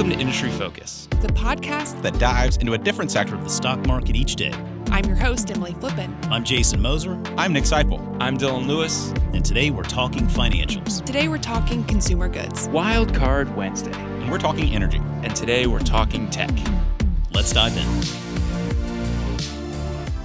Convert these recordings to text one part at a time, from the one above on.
Welcome to Industry Focus, the podcast that dives into a different sector of the stock market each day. I'm your host, Emily Flippin. I'm Jason Moser. I'm Nick Seipel. I'm Dylan Lewis. And today we're talking financials. Today we're talking consumer goods. Wild Card Wednesday. And we're talking energy. And today we're talking tech. Let's dive in.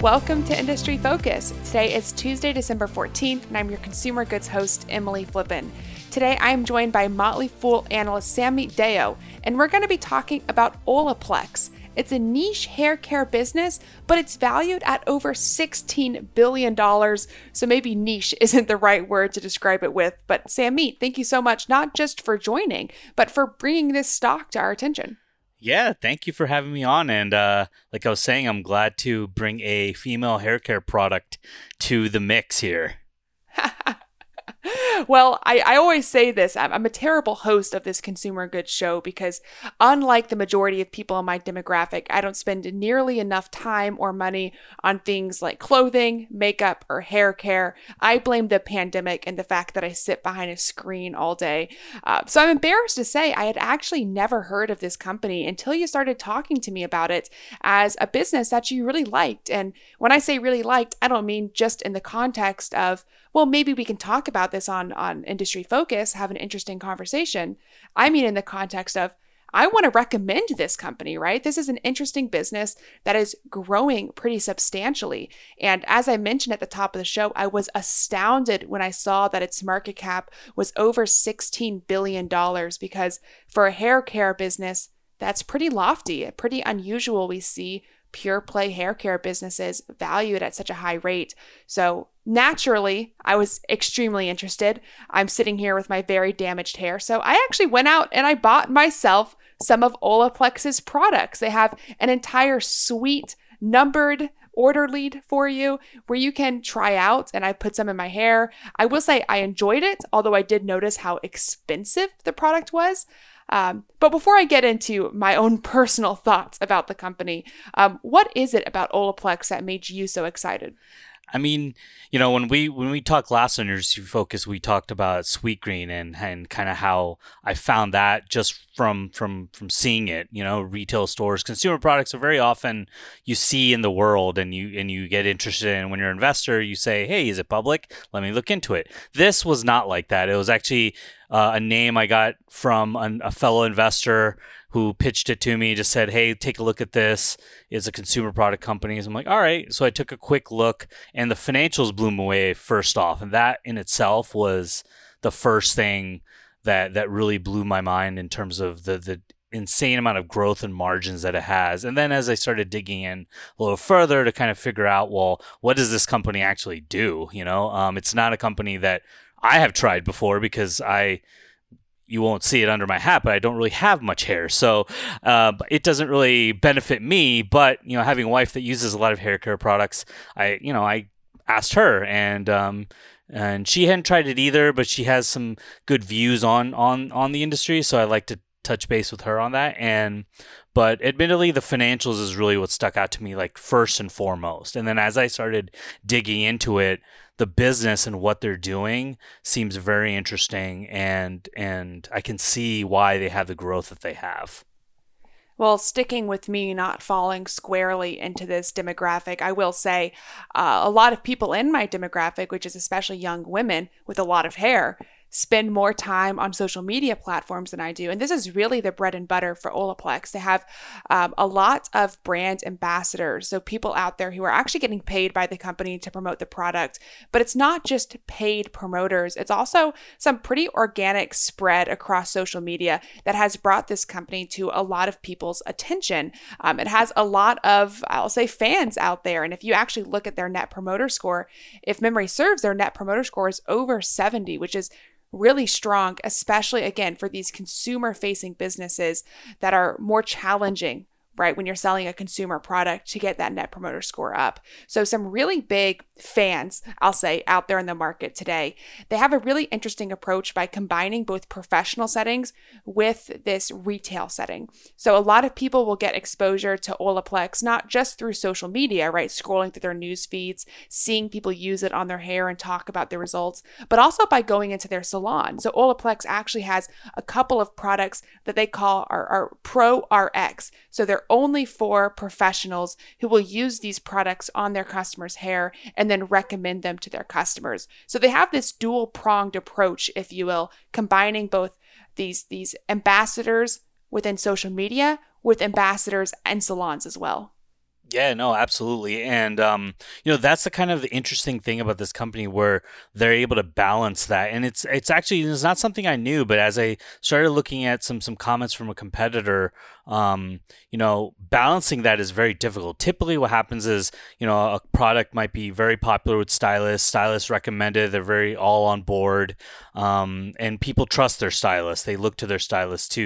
Welcome to Industry Focus. Today is Tuesday, December 14th, and I'm your consumer goods host, Emily Flippin. Today I am joined by Motley Fool analyst Sammeet Deo, and we're going to be talking about Olaplex. It's a niche hair care business, but it's valued at over $16 billion. So maybe niche isn't the right word to describe it with. But Sammeet, thank you so much, not just for joining, but for bringing this stock to our attention. Yeah, thank you for having me on. And like I was saying, I'm glad to bring a female hair care product to the mix here. Well, I always say this, I'm a terrible host of this consumer goods show because unlike the majority of people in my demographic, I don't spend nearly enough time or money on things like clothing, makeup, or hair care. I blame the pandemic and the fact that I sit behind a screen all day. So I'm embarrassed to say I had actually never heard of this company until you started talking to me about it as a business that you really liked. And when I say really liked, I don't mean just in the context of, well, maybe we can talk about this on Industry Focus, have an interesting conversation. I mean, in the context of, I want to recommend this company, right? This is an interesting business that is growing pretty substantially. And as I mentioned at the top of the show, I was astounded when I saw that its market cap was over $16 billion because for a hair care business, that's pretty lofty, pretty unusual. We see pure play hair care businesses valued at such a high rate. So naturally, I was extremely interested. I'm sitting here with my very damaged hair. So I actually went out and I bought myself some of Olaplex's products. They have an entire suite numbered, orderlied for you where you can try out, and I put some in my hair. I will say I enjoyed it, although I did notice how expensive the product was. But before I get into my own personal thoughts about the company, what is it about Olaplex that made you so excited? I mean, you know, when we talked last on Industry Focus, we talked about Sweetgreen and kind of how I found that just from seeing it, you know, retail stores, consumer products are very often you see in the world and you get interested in when you're an investor, you say, hey, is it public? Let me look into it. This was not like that. It was actually a name I got from a fellow investor who pitched it to me, just said, hey, take a look at this. It's a consumer product company. So I'm like, all right. So I took a quick look and the financials blew me away first off. And that in itself was the first thing that really blew my mind in terms of the insane amount of growth and margins that it has. And then as I started digging in a little further to kind of figure out, well, what does this company actually do? You know, it's not a company that I have tried before because you won't see it under my hat, but I don't really have much hair. So it doesn't really benefit me. But, you know, having a wife that uses a lot of hair care products, I asked her and she hadn't tried it either, but she has some good views on the industry. So I like to touch base with her on that. But admittedly, the financials is really what stuck out to me, like first and foremost. And then as I started digging into it, the business and what they're doing seems very interesting. And I can see why they have the growth that they have. Well, sticking with me not falling squarely into this demographic, I will say a lot of people in my demographic, which is especially young women with a lot of hair, spend more time on social media platforms than I do. And this is really the bread and butter for Olaplex. They have a lot of brand ambassadors. So people out there who are actually getting paid by the company to promote the product. But it's not just paid promoters. It's also some pretty organic spread across social media that has brought this company to a lot of people's attention. It has a lot of, I'll say, fans out there. And if you actually look at their net promoter score, if memory serves, their net promoter score is over 70, which is really strong, especially again for these consumer facing businesses that are more challenging, right? When you're selling a consumer product to get that net promoter score up. So some really big fans, I'll say, out there in the market today. They have a really interesting approach by combining both professional settings with this retail setting. So a lot of people will get exposure to Olaplex, not just through social media, right? Scrolling through their news feeds, seeing people use it on their hair and talk about their results, but also by going into their salon. So Olaplex actually has a couple of products that they call our Pro RX. So they're only for professionals who will use these products on their customers' hair and then recommend them to their customers. So they have this dual pronged approach, if you will, combining both these ambassadors within social media with ambassadors and salons as well. Yeah, no, absolutely. And, that's the kind of interesting thing about this company where they're able to balance that. And it's not something I knew, but as I started looking at some comments from a competitor, balancing that is very difficult. Typically what happens is, a product might be very popular with stylists. Stylists recommend it. They're very all on board. And people trust their stylists. They look to their stylists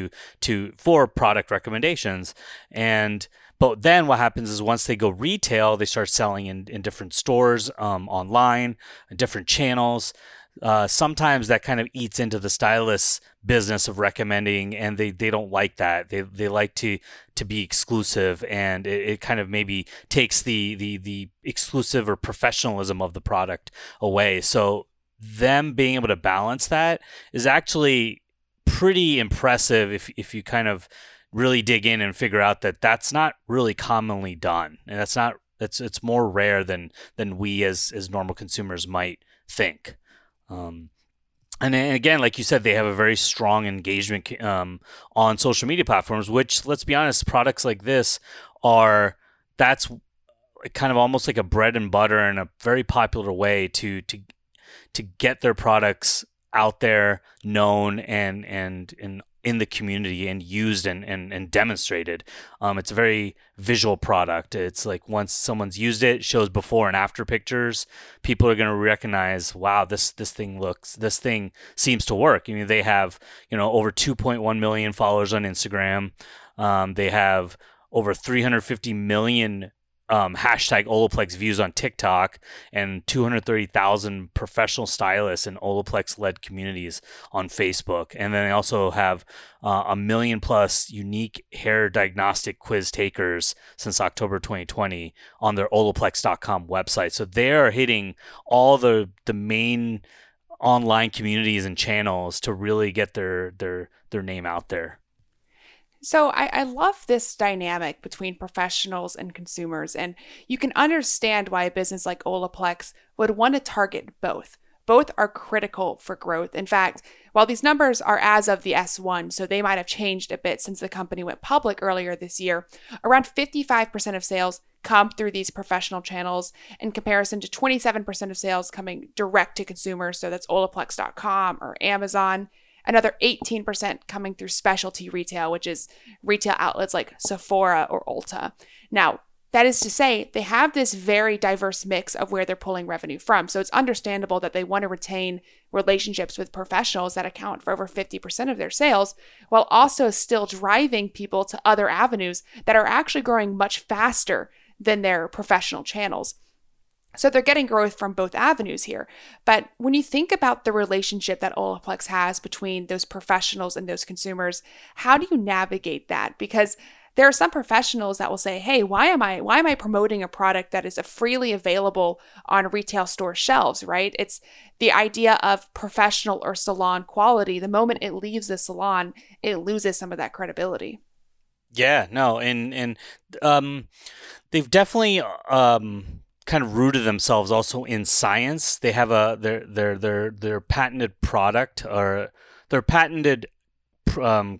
for product recommendations. But then what happens is once they go retail, they start selling in different stores, online, different channels. Sometimes that kind of eats into the stylist's business of recommending, and they don't like that. They like to be exclusive, and it kind of maybe takes the exclusive or professionalism of the product away. So them being able to balance that is actually pretty impressive if you kind of really dig in and figure out that that's not really commonly done, and it's more rare than we as normal consumers might think. And again, like you said, they have a very strong engagement on social media platforms, which, let's be honest, products like this that's kind of almost like a bread and butter and a very popular way to get their products out there, known and in the community and used and demonstrated. It's a very visual product. It's like once someone's used it, shows before and after pictures, people are going to recognize, wow, this thing seems to work. I mean, they have, over 2.1 million followers on Instagram. They have over 350 million hashtag Olaplex views on TikTok, and 230,000 professional stylists in Olaplex-led communities on Facebook. And then they also have 1 million+ unique hair diagnostic quiz takers since October 2020 on their Olaplex.com website. So they are hitting all the main online communities and channels to really get their name out there. So I love this dynamic between professionals and consumers, and you can understand why a business like Olaplex would want to target both. Both are critical for growth. In fact, while these numbers are as of the S1, so they might have changed a bit since the company went public earlier this year, around 55% of sales come through these professional channels in comparison to 27% of sales coming direct to consumers, so that's Olaplex.com or Amazon. Another 18% coming through specialty retail, which is retail outlets like Sephora or Ulta. Now, that is to say, they have this very diverse mix of where they're pulling revenue from. So it's understandable that they want to retain relationships with professionals that account for over 50% of their sales, while also still driving people to other avenues that are actually growing much faster than their professional channels. So they're getting growth from both avenues here. But when you think about the relationship that Olaplex has between those professionals and those consumers, how do you navigate that? Because there are some professionals that will say, hey, why am I promoting a product that is freely available on retail store shelves, right? It's the idea of professional or salon quality. The moment it leaves the salon, it loses some of that credibility. Yeah, no. And they've definitely... kind of rooted themselves also in science. They have their patented product or their patented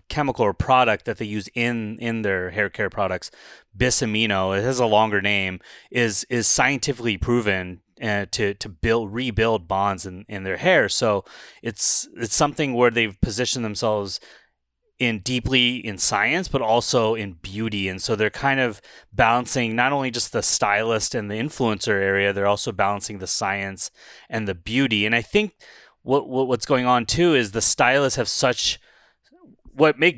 chemical or product that they use in their hair care products. Bisamino, it has a longer name, is scientifically proven to rebuild bonds in their hair. So it's something where they've positioned themselves deeply in science, but also in beauty. And so they're kind of balancing not only just the stylist and the influencer area, they're also balancing the science and the beauty. And I think what's going on too is the stylists have such...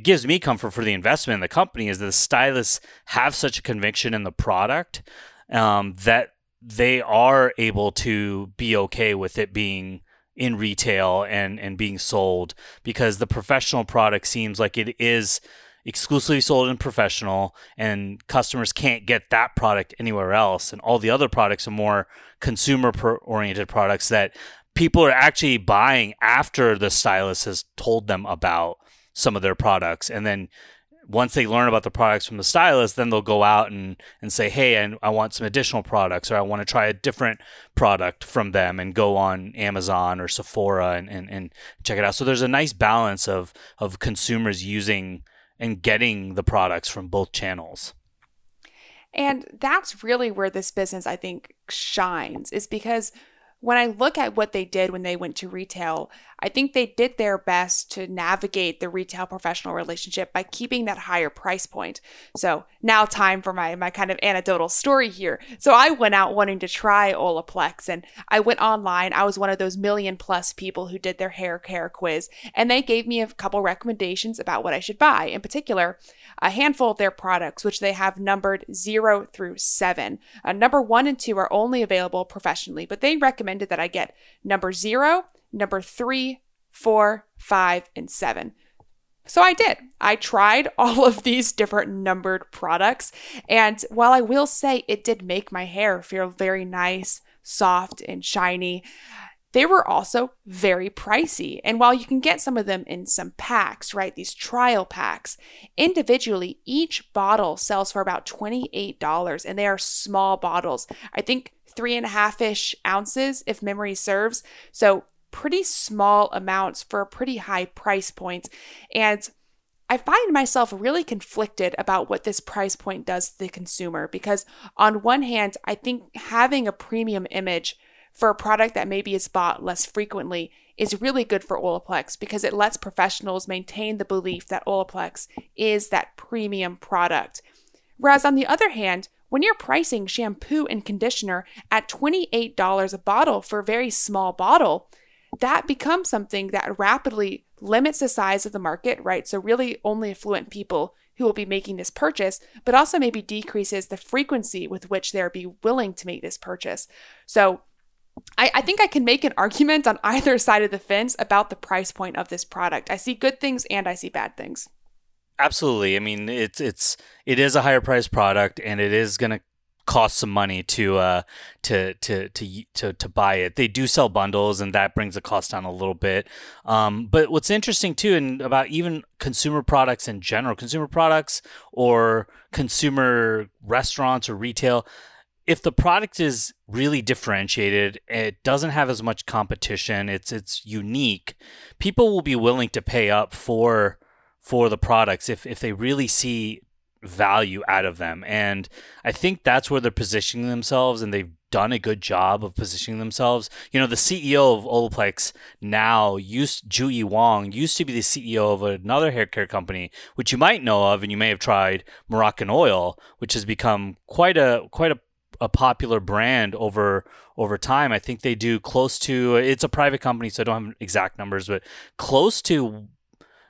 gives me comfort for the investment in the company is that the stylists have such a conviction in the product that they are able to be okay with it being in retail and being sold, because the professional product seems like it is exclusively sold in professional, and customers can't get that product anywhere else. And all the other products are more consumer-oriented products that people are actually buying after the stylist has told them about some of their products. And then once they learn about the products from the stylist, then they'll go out and say, hey, I want some additional products, or I want to try a different product from them, and go on Amazon or Sephora and check it out. So there's a nice balance of consumers using and getting the products from both channels. And that's really where this business, I think, shines, is because when I look at what they did when they went to retail, I think they did their best to navigate the retail professional relationship by keeping that higher price point. So now time for my kind of anecdotal story here. So I went out wanting to try Olaplex, and I went online. I was one of those 1 million+ people who did their hair care quiz, and they gave me a couple recommendations about what I should buy. In particular, a handful of their products, which they have numbered 0 through 7. Number 1 and 2 are only available professionally, but they recommend that I get number 0, number 3, 4, 5, and 7. So I did. I tried all of these different numbered products. And while I will say it did make my hair feel very nice, soft, and shiny, they were also very pricey. And while you can get some of them in some packs, right, these trial packs, individually, each bottle sells for about $28, and they are small bottles. I think 3.5-ish ounces, if memory serves. So pretty small amounts for a pretty high price point. And I find myself really conflicted about what this price point does to the consumer, because on one hand, I think having a premium image for a product that maybe is bought less frequently is really good for Olaplex, because it lets professionals maintain the belief that Olaplex is that premium product. Whereas on the other hand, when you're pricing shampoo and conditioner at $28 a bottle for a very small bottle, that becomes something that rapidly limits the size of the market, right? So really only affluent people who will be making this purchase, but also maybe decreases the frequency with which they'll be willing to make this purchase. So I think I can make an argument on either side of the fence about the price point of this product. I see good things and I see bad things. Absolutely. I mean, it is a higher priced product, and it is going to cost some money to buy it. They do sell bundles, and that brings the cost down a little bit. But what's interesting too, and about even consumer products in general, consumer products or consumer restaurants or retail, if the product is really differentiated, it doesn't have as much competition, it's unique, people will be willing to pay up for the products if they really see value out of them. And I think that's where they're positioning themselves, and they've done a good job of positioning themselves. You know, the CEO of Olaplex now, Ju Yi Wong, used to be the CEO of another hair care company, which you might know of, and you may have tried, Moroccan Oil, which has become quite a popular brand over time. I think they do close to, it's a private company, so I don't have exact numbers, but close to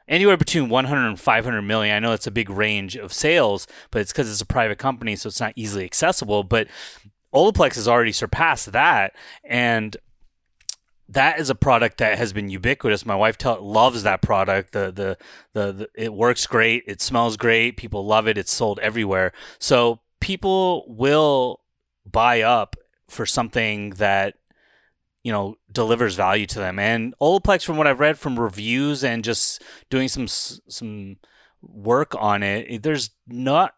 anywhere between 100 and 500 million. I know it's a big range of sales, but it's because it's a private company, so it's not easily accessible. But Olaplex has already surpassed that, and that is a product that has been ubiquitous. My wife loves that product. It works great. It smells great. People love it. It's sold everywhere. So people will buy up for something that, you know, delivers value to them. And Olaplex, from what I've read from reviews and just doing some work on it, there's not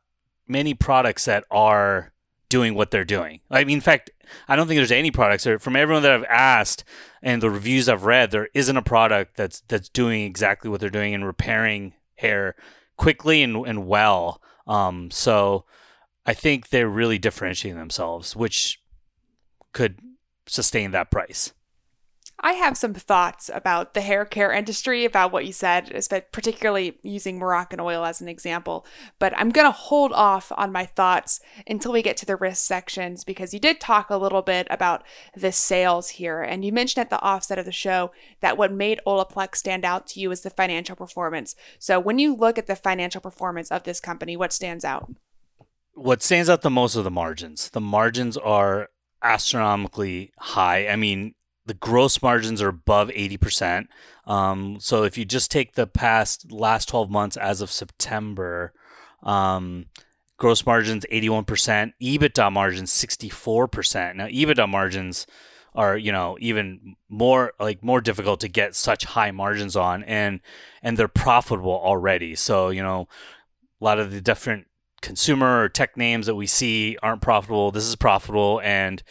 many products that are doing what they're doing. I mean, in fact, I don't think there's any products. From everyone that I've asked and the reviews I've read, there isn't a product that's doing exactly what they're doing and repairing hair quickly and well. So I think they're really differentiating themselves, which could sustain that price. I have some thoughts about the hair care industry, about what you said, particularly using Moroccan Oil as an example. But I'm going to hold off on my thoughts until we get to the risk sections, because you did talk a little bit about the sales here. And you mentioned at the offset of the show that what made Olaplex stand out to you is the financial performance. So when you look at the financial performance of this company, what stands out? What stands out the most are the margins. The margins are astronomically high. I mean, the gross margins are above 80%. So if you just take the last 12 months as of September, gross margins 81%, EBITDA margins 64%. Now EBITDA margins are, you know, even more difficult to get such high margins on, and they're profitable already. So, you know, a lot of the different consumer or tech names that we see aren't profitable. This is profitable, and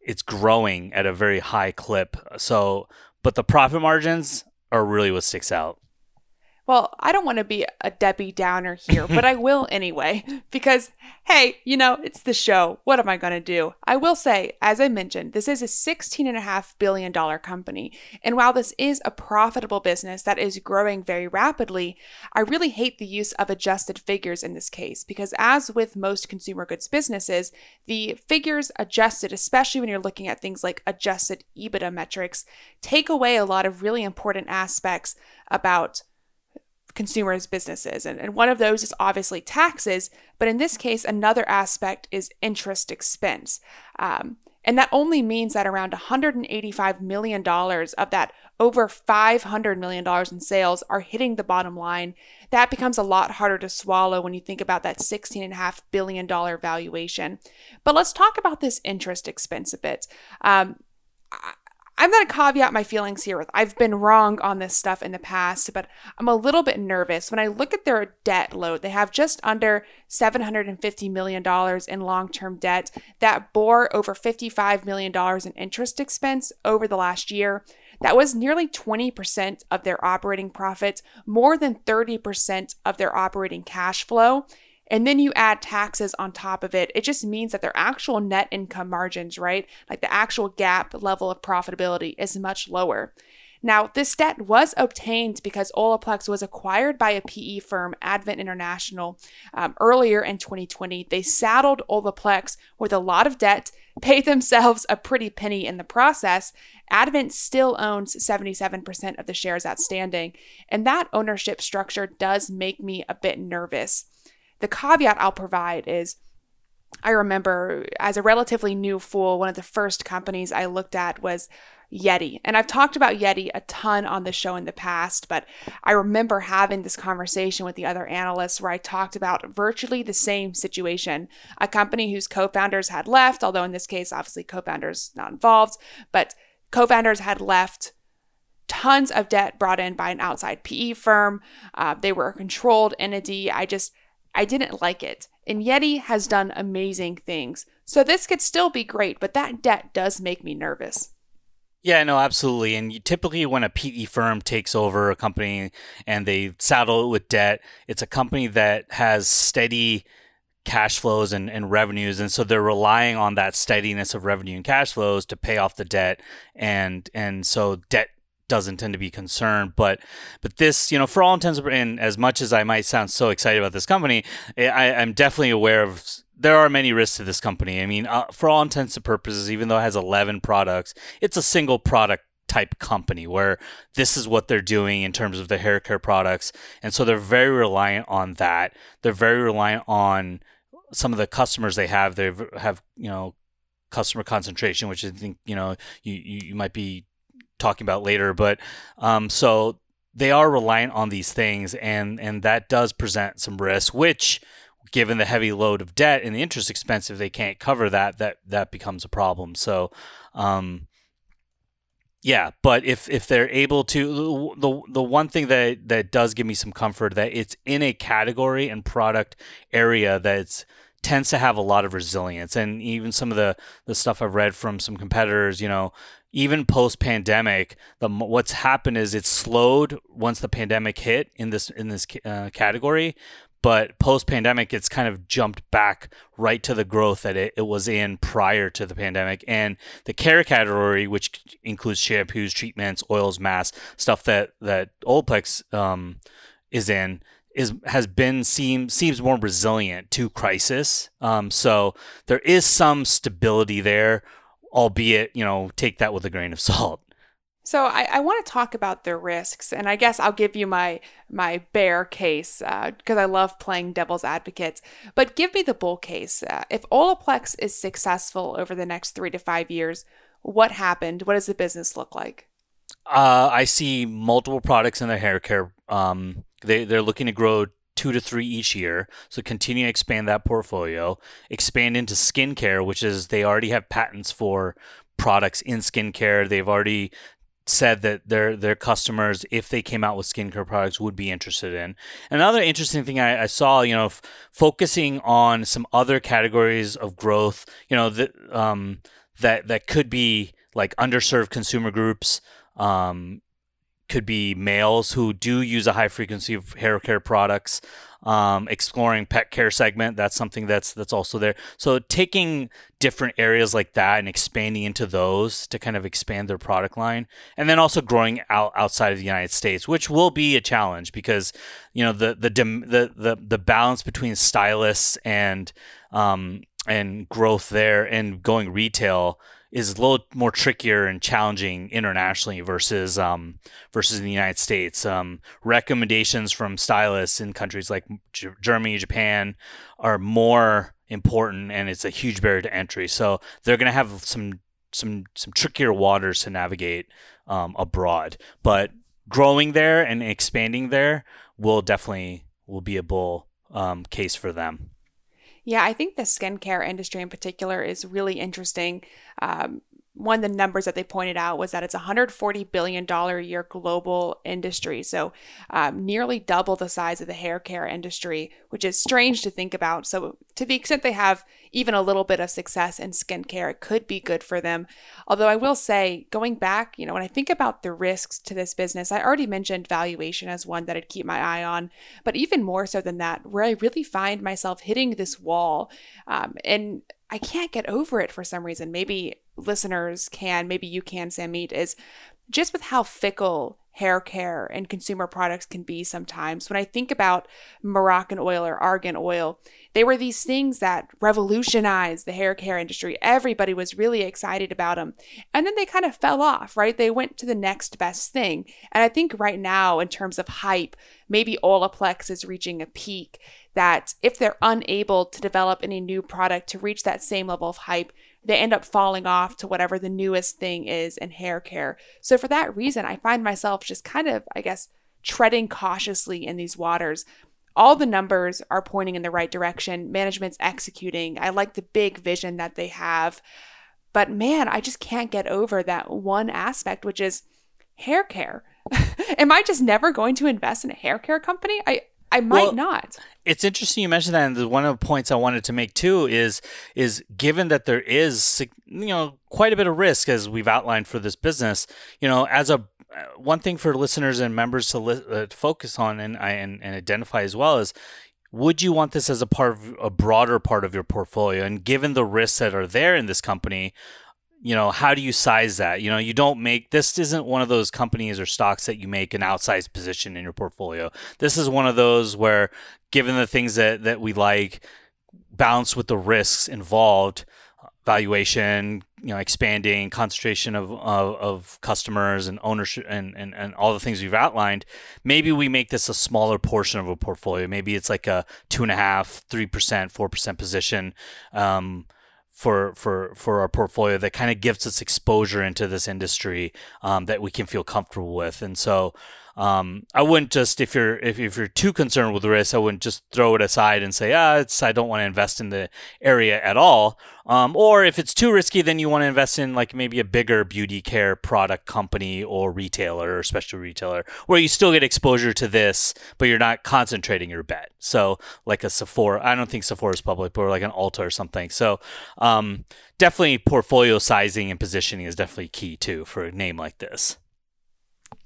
it's growing at a very high clip. So, but the profit margins are really what sticks out. Well, I don't want to be a Debbie Downer here, but I will anyway, because, hey, you know, it's the show. What am I going to do? I will say, as I mentioned, this is a $16.5 billion company. And while this is a profitable business that is growing very rapidly, I really hate the use of adjusted figures in this case, because as with most consumer goods businesses, the figures adjusted, especially when you're looking at things like adjusted EBITDA metrics, take away a lot of really important aspects about consumers' businesses. And one of those is obviously taxes, but in this case, another aspect is interest expense. And that only means that around $185 million of that over $500 million in sales are hitting the bottom line. That becomes a lot harder to swallow when you think about that $16.5 billion valuation. But let's talk about this interest expense a bit. I'm going to caveat my feelings here with I've been wrong on this stuff in the past, but I'm a little bit nervous. When I look at their debt load, they have just under $750 million in long-term debt that bore over $55 million in interest expense over the last year. That was nearly 20% of their operating profits, more than 30% of their operating cash flow. And then you add taxes on top of it. It just means that their actual net income margins, right? Like the actual GAAP level of profitability is much lower. Now, this debt was obtained because Olaplex was acquired by a PE firm, Advent International, earlier in 2020. They saddled Olaplex with a lot of debt, paid themselves a pretty penny in the process. Advent still owns 77% of the shares outstanding. And that ownership structure does make me a bit nervous. The caveat I'll provide is, I remember as a relatively new fool, one of the first companies I looked at was Yeti. And I've talked about Yeti a ton on the show in the past, but I remember having this conversation with the other analysts where I talked about virtually the same situation, a company whose co-founders had left, although in this case, obviously co-founders not involved, but co-founders had left. Tons of debt brought in by an outside PE firm. They were a controlled entity. I didn't like it. And Yeti has done amazing things. So this could still be great, but that debt does make me nervous. Yeah, no, absolutely. And you, typically when a PE firm takes over a company and they saddle it with debt, it's a company that has steady cash flows and revenues. And so they're relying on that steadiness of revenue and cash flows to pay off the debt. And so debt doesn't tend to be concerned, but this, you know, for all intents and as much as I might sound so excited about this company, I'm definitely aware of there are many risks to this company. I mean, for all intents and purposes, even though it has 11 products, it's a single product type company where this is what they're doing in terms of the hair care products, and so they're very reliant on that. They're very reliant on some of the customers they have. They have, you know, customer concentration, which I think, you know, you might be talking about later, but so they are reliant on these things, and that does present some risk, which given the heavy load of debt and the interest expense, if they can't cover that becomes a problem. So yeah, but if they're able to, the one thing that does give me some comfort that it's in a category and product area that's tends to have a lot of resilience. And even some of the stuff I've read from some competitors, you know, even post-pandemic, what's happened is it slowed once the pandemic hit in this category, but post-pandemic, it's kind of jumped back right to the growth that it was in prior to the pandemic. And the care category, which includes shampoos, treatments, oils, masks, stuff that Olaplex is in, seems more resilient to crisis. So there is some stability there, albeit, you know, take that with a grain of salt. So I want to talk about the risks, and I guess I'll give you my bear case because I love playing devil's advocates, but give me the bull case. If Olaplex is successful over the next 3 to 5 years, what happened? What does the business look like? I see multiple products in their hair care. They're looking to grow 2 to 3 each year. So continue to expand that portfolio, expand into skincare, which is they already have patents for products in skincare. They've already said that their customers, if they came out with skincare products, would be interested in. Another interesting thing I saw, focusing on some other categories of growth, that could be like underserved consumer groups, could be males who do use a high frequency of hair care products, exploring pet care segment. That's something that's also there. So taking different areas like that and expanding into those to kind of expand their product line. And then also growing outside of the United States, which will be a challenge because, the balance between stylists and growth there and going retail is a little more trickier and challenging internationally versus in the United States. Recommendations from stylists in countries like Germany, Japan are more important, and it's a huge barrier to entry. So they're going to have some trickier waters to navigate abroad. But growing there and expanding there will definitely be a bull case for them. Yeah, I think the skincare industry in particular is really interesting. One of the numbers that they pointed out was that it's a $140 billion a year global industry. So nearly double the size of the hair care industry, which is strange to think about. So to the extent they have even a little bit of success in skincare, it could be good for them. Although I will say, going back, when I think about the risks to this business, I already mentioned valuation as one that I'd keep my eye on. But even more so than that, where I really find myself hitting this wall, and I can't get over it for some reason. Maybe listeners can, maybe you can, Sammeet, is just with how fickle hair care and consumer products can be sometimes. When I think about Moroccan oil or argan oil, they were these things that revolutionized the hair care industry. Everybody was really excited about them. And then they kind of fell off, right? They went to the next best thing. And I think right now, in terms of hype, maybe Olaplex is reaching a peak that if they're unable to develop any new product to reach that same level of hype, they end up falling off to whatever the newest thing is in hair care. So for that reason, I find myself just kind of, I guess, treading cautiously in these waters. All the numbers are pointing in the right direction. Management's executing. I like the big vision that they have. But man, I just can't get over that one aspect, which is hair care. Am I just never going to invest in a hair care company? I might not. It's interesting you mentioned that, and one of the points I wanted to make too is given that there is quite a bit of risk as we've outlined for this business, as a one thing for listeners and members to focus on and identify as well is, would you want this as a part of a broader part of your portfolio? And given the risks that are there in this company, how do you size that? You don't make, this isn't one of those companies or stocks that you make an outsized position in your portfolio. This is one of those where, given the things that we like, balanced with the risks involved, valuation, expanding, concentration of customers and ownership and all the things we've outlined, maybe we make this a smaller portion of a portfolio. Maybe it's like a 2.5%, 3%, 4% position, for our portfolio that kind of gives us exposure into this industry that we can feel comfortable with. And so I wouldn't just, if you're too concerned with risk, I wouldn't just throw it aside and say, I don't want to invest in the area at all. Or if it's too risky, then you want to invest in like maybe a bigger beauty care product company or retailer or specialty retailer where you still get exposure to this, but you're not concentrating your bet. So like a Sephora, I don't think Sephora is public, but like an Ulta or something. So definitely portfolio sizing and positioning is definitely key too for a name like this.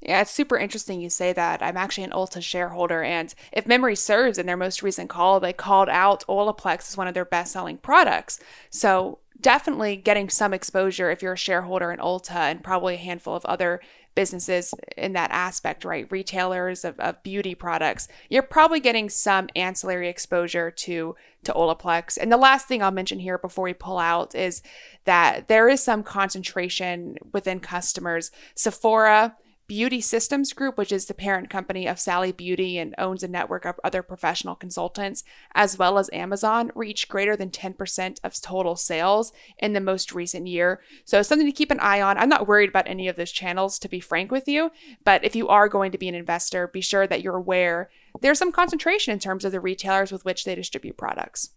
Yeah, it's super interesting you say that. I'm actually an Ulta shareholder, and if memory serves, in their most recent call, they called out Olaplex as one of their best-selling products. So definitely getting some exposure if you're a shareholder in Ulta and probably a handful of other businesses in that aspect, right? Retailers of beauty products, you're probably getting some ancillary exposure to Olaplex. And the last thing I'll mention here before we pull out is that there is some concentration within customers. Sephora, Beauty Systems Group, which is the parent company of Sally Beauty and owns a network of other professional consultants, as well as Amazon, reached greater than 10% of total sales in the most recent year. So something to keep an eye on. I'm not worried about any of those channels, to be frank with you, but if you are going to be an investor, be sure that you're aware there's some concentration in terms of the retailers with which they distribute products.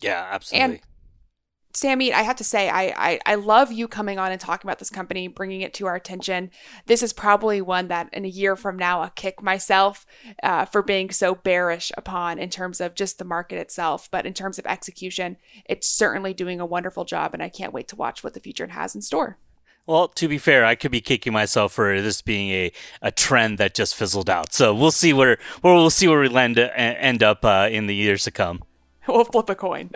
Yeah, absolutely. And Sammeet, I have to say, I love you coming on and talking about this company, bringing it to our attention. This is probably one that in a year from now, I'll kick myself for being so bearish upon in terms of just the market itself. But in terms of execution, it's certainly doing a wonderful job. And I can't wait to watch what the future it has in store. Well, to be fair, I could be kicking myself for this being a trend that just fizzled out. So we'll see where we end up in the years to come. We'll flip a coin.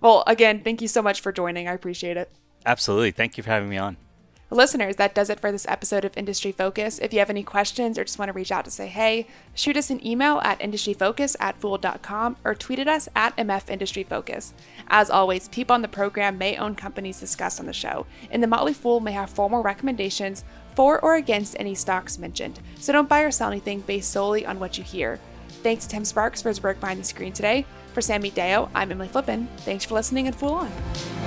Well, again, thank you so much for joining. I appreciate it. Absolutely. Thank you for having me on. Listeners, that does it for this episode of Industry Focus. If you have any questions or just want to reach out to say hey, shoot us an email at industryfocus@fool.com or tweet at us at MFIndustryFocus. As always, people on the program may own companies discussed on the show, and the Motley Fool may have formal recommendations for or against any stocks mentioned. So don't buy or sell anything based solely on what you hear. Thanks to Tim Sparks for his work behind the screen today. For Sammeet Deo, I'm Emily Flippin. Thanks for listening and Fool On!